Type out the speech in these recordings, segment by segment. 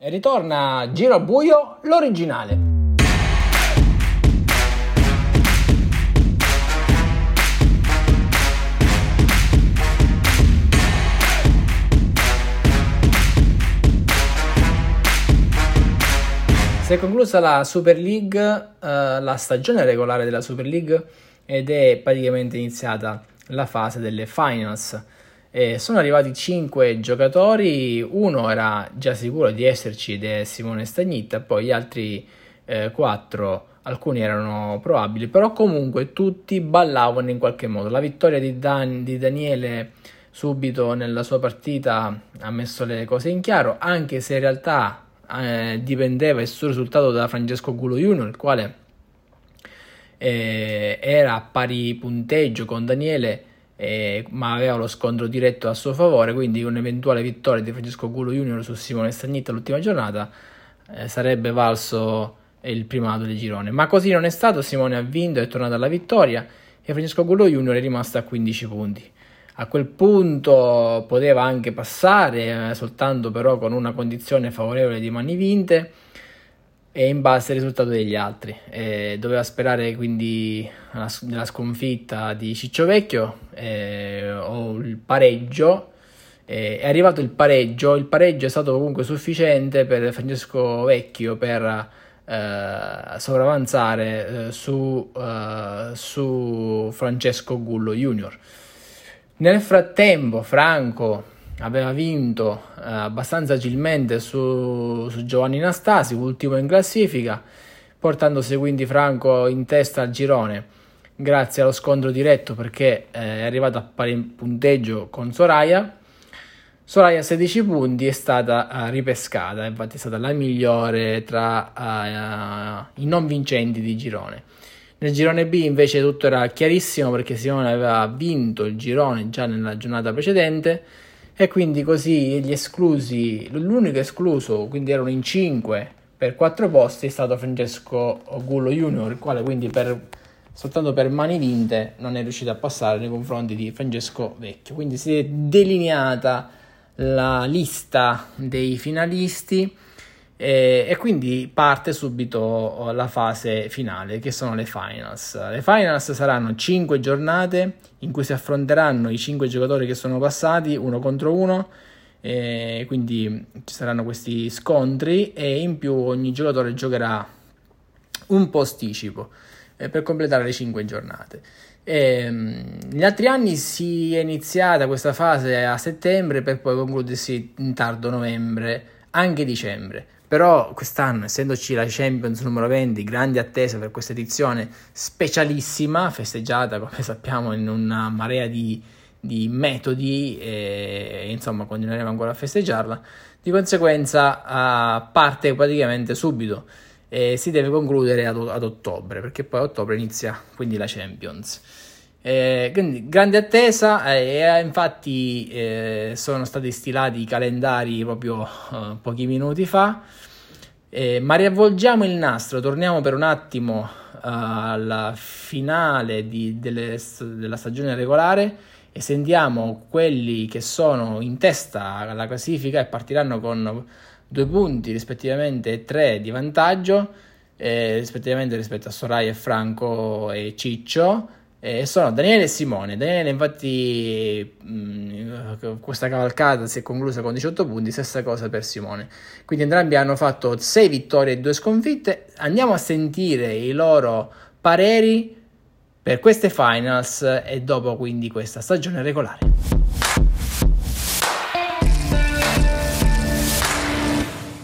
E ritorna Giro al Buio, l'originale. Si è conclusa la Super League, la stagione regolare della Super League, ed è praticamente iniziata la fase delle finals. Sono arrivati 5 giocatori, uno era già sicuro di esserci, De Simone Stagnitta, poi gli altri 4, alcuni erano probabili, però comunque tutti ballavano in qualche modo. La vittoria di Daniele subito nella sua partita ha messo le cose in chiaro, anche se in realtà dipendeva il suo risultato da Francesco Gullo Jr., il quale era a pari punteggio con Daniele, ma aveva lo scontro diretto a suo favore, quindi un'eventuale vittoria di Francesco Gullo Jr. su Simone Stagnitta l'ultima giornata sarebbe valso il primato del girone, ma così non è stato. Simone ha vinto, è tornato alla vittoria e Francesco Gullo Jr. è rimasto a 15 punti. A quel punto poteva anche passare, soltanto però con una condizione favorevole di mani vinte e in base al risultato degli altri. Doveva sperare quindi nella sconfitta di Ciccio Vecchio o il pareggio. È arrivato il pareggio è stato comunque sufficiente per Francesco Vecchio per sovravanzare su Francesco Gullo Jr. Nel frattempo Franco aveva vinto abbastanza agilmente su Giovanni Nastasi, ultimo in classifica, portandosi quindi Franco in testa al girone grazie allo scontro diretto, perché è arrivato a pari punteggio con Soraya. 16 punti, è stata ripescata, infatti è stata la migliore tra i non vincenti di girone. Nel girone B invece tutto era chiarissimo, perché Simone aveva vinto il girone già nella giornata precedente e quindi così gli esclusi, l'unico escluso, quindi erano in 5 per 4 posti, è stato Francesco Gullo Jr., il quale quindi soltanto per mani vinte non è riuscito a passare nei confronti di Francesco Vecchio. Quindi si è delineata la lista dei finalisti. E quindi parte subito la fase finale, che sono le finals. Le finals saranno 5 giornate in cui si affronteranno i 5 giocatori che sono passati uno contro uno, quindi ci saranno questi scontri e in più ogni giocatore giocherà un posticipo per completare le 5 giornate. Gli altri anni si è iniziata questa fase a settembre per poi concludersi in tardo novembre, anche dicembre. Però quest'anno, essendoci la Champions numero 20, grandi attese per questa edizione specialissima, festeggiata come sappiamo in una marea di metodi, e insomma continueremo ancora a festeggiarla. Di conseguenza parte praticamente subito e si deve concludere ad ottobre, perché poi a ottobre inizia quindi la Champions. Quindi grande attesa, infatti sono stati stilati i calendari proprio pochi minuti fa, ma riavvolgiamo il nastro, torniamo per un attimo alla finale della stagione regolare e sentiamo quelli che sono in testa alla classifica e partiranno con 2 punti rispettivamente e 3 di vantaggio rispettivamente rispetto a Soraya, Franco e Ciccio. Sono Daniele e Simone. Daniele infatti questa cavalcata si è conclusa con 18 punti, stessa cosa per Simone, quindi entrambi hanno fatto 6 vittorie e 2 sconfitte. Andiamo a sentire i loro pareri per queste finals e dopo quindi questa stagione regolare.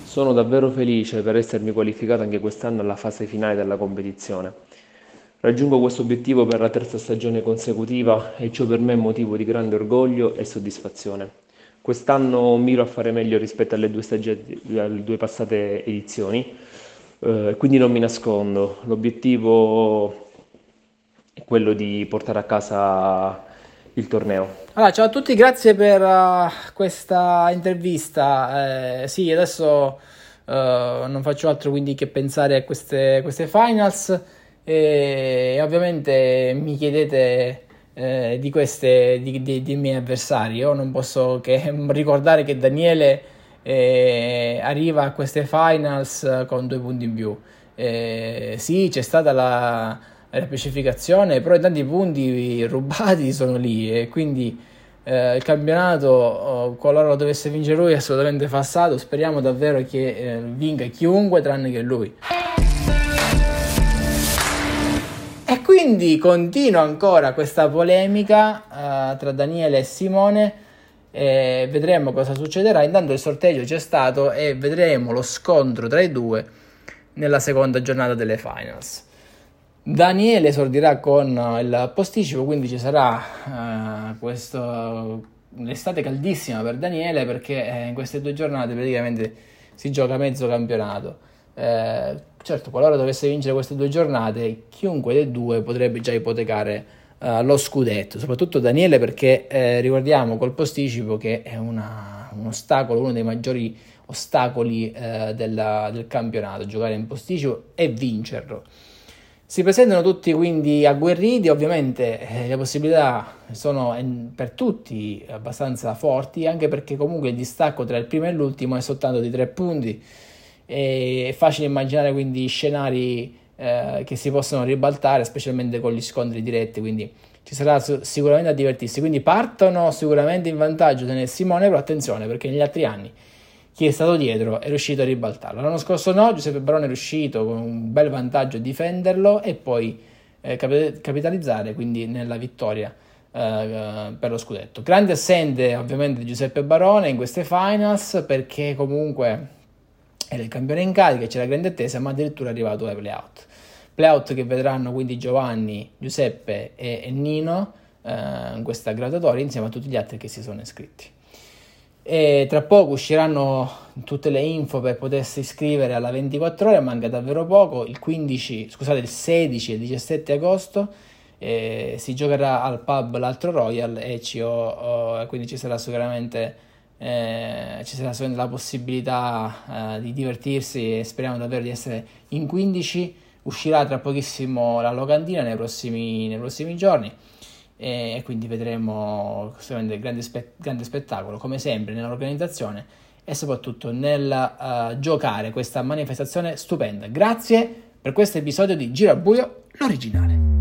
Sono davvero felice per essermi qualificato anche quest'anno alla fase finale della competizione. Raggiungo questo obiettivo per la 3ª stagione consecutiva e ciò per me è motivo di grande orgoglio e soddisfazione. Quest'anno miro a fare meglio rispetto alle due passate edizioni, quindi non mi nascondo. L'obiettivo è quello di portare a casa il torneo. Allora, ciao a tutti, grazie per questa intervista. Sì, adesso non faccio altro quindi che pensare a queste finals. E ovviamente mi chiedete dei miei avversari. Io non posso che ricordare che Daniele e arriva a queste finals con 2 punti in più. Sì, c'è stata la specificazione, però i tanti punti rubati sono lì, e quindi il campionato, qualora lo dovesse vincere lui, è assolutamente falsato. Speriamo davvero che vinca chiunque tranne che lui. E quindi continua ancora questa polemica tra Daniele e Simone. Vedremo cosa succederà. Intanto il sorteggio c'è stato e vedremo lo scontro tra i due nella seconda giornata delle finals. Daniele esordirà con il posticipo, quindi ci sarà l'estate caldissima per Daniele, perché in queste 2 giornate praticamente si gioca mezzo campionato. Certo, qualora dovesse vincere queste 2 giornate, chiunque dei due potrebbe già ipotecare lo scudetto, soprattutto Daniele, perché ricordiamo col posticipo che è un ostacolo, uno dei maggiori ostacoli del campionato, giocare in posticipo e vincerlo. Si presentano tutti quindi agguerriti, ovviamente le possibilità sono per tutti abbastanza forti, anche perché comunque il distacco tra il primo e l'ultimo è soltanto di 3 punti. È facile immaginare quindi scenari che si possono ribaltare, specialmente con gli scontri diretti, quindi ci sarà sicuramente a divertirsi. Quindi partono sicuramente in vantaggio Daniele e Simone, però attenzione, perché negli altri anni chi è stato dietro è riuscito a ribaltarlo. L'anno scorso no, Giuseppe Barone è riuscito con un bel vantaggio a difenderlo e poi capitalizzare quindi nella vittoria per lo scudetto. Grande assente ovviamente Giuseppe Barone in queste finals, perché comunque era il campione in carica, c'era grande attesa, ma addirittura è arrivato ai playout. Playout che vedranno quindi Giovanni, Giuseppe e Nino in questa graduatoria, insieme a tutti gli altri che si sono iscritti. E tra poco usciranno tutte le info per potersi iscrivere alla 24 ore, manca davvero poco. Il 16 e il 17 agosto si giocherà al pub l'altro Royal, e quindi ci sarà sicuramente la possibilità di divertirsi, e speriamo davvero di essere in 15. Uscirà tra pochissimo la locandina nei prossimi giorni, e quindi vedremo sicuramente grande spettacolo come sempre nell'organizzazione e soprattutto nel giocare questa manifestazione stupenda. Grazie per questo episodio di Giro al Buio, l'originale.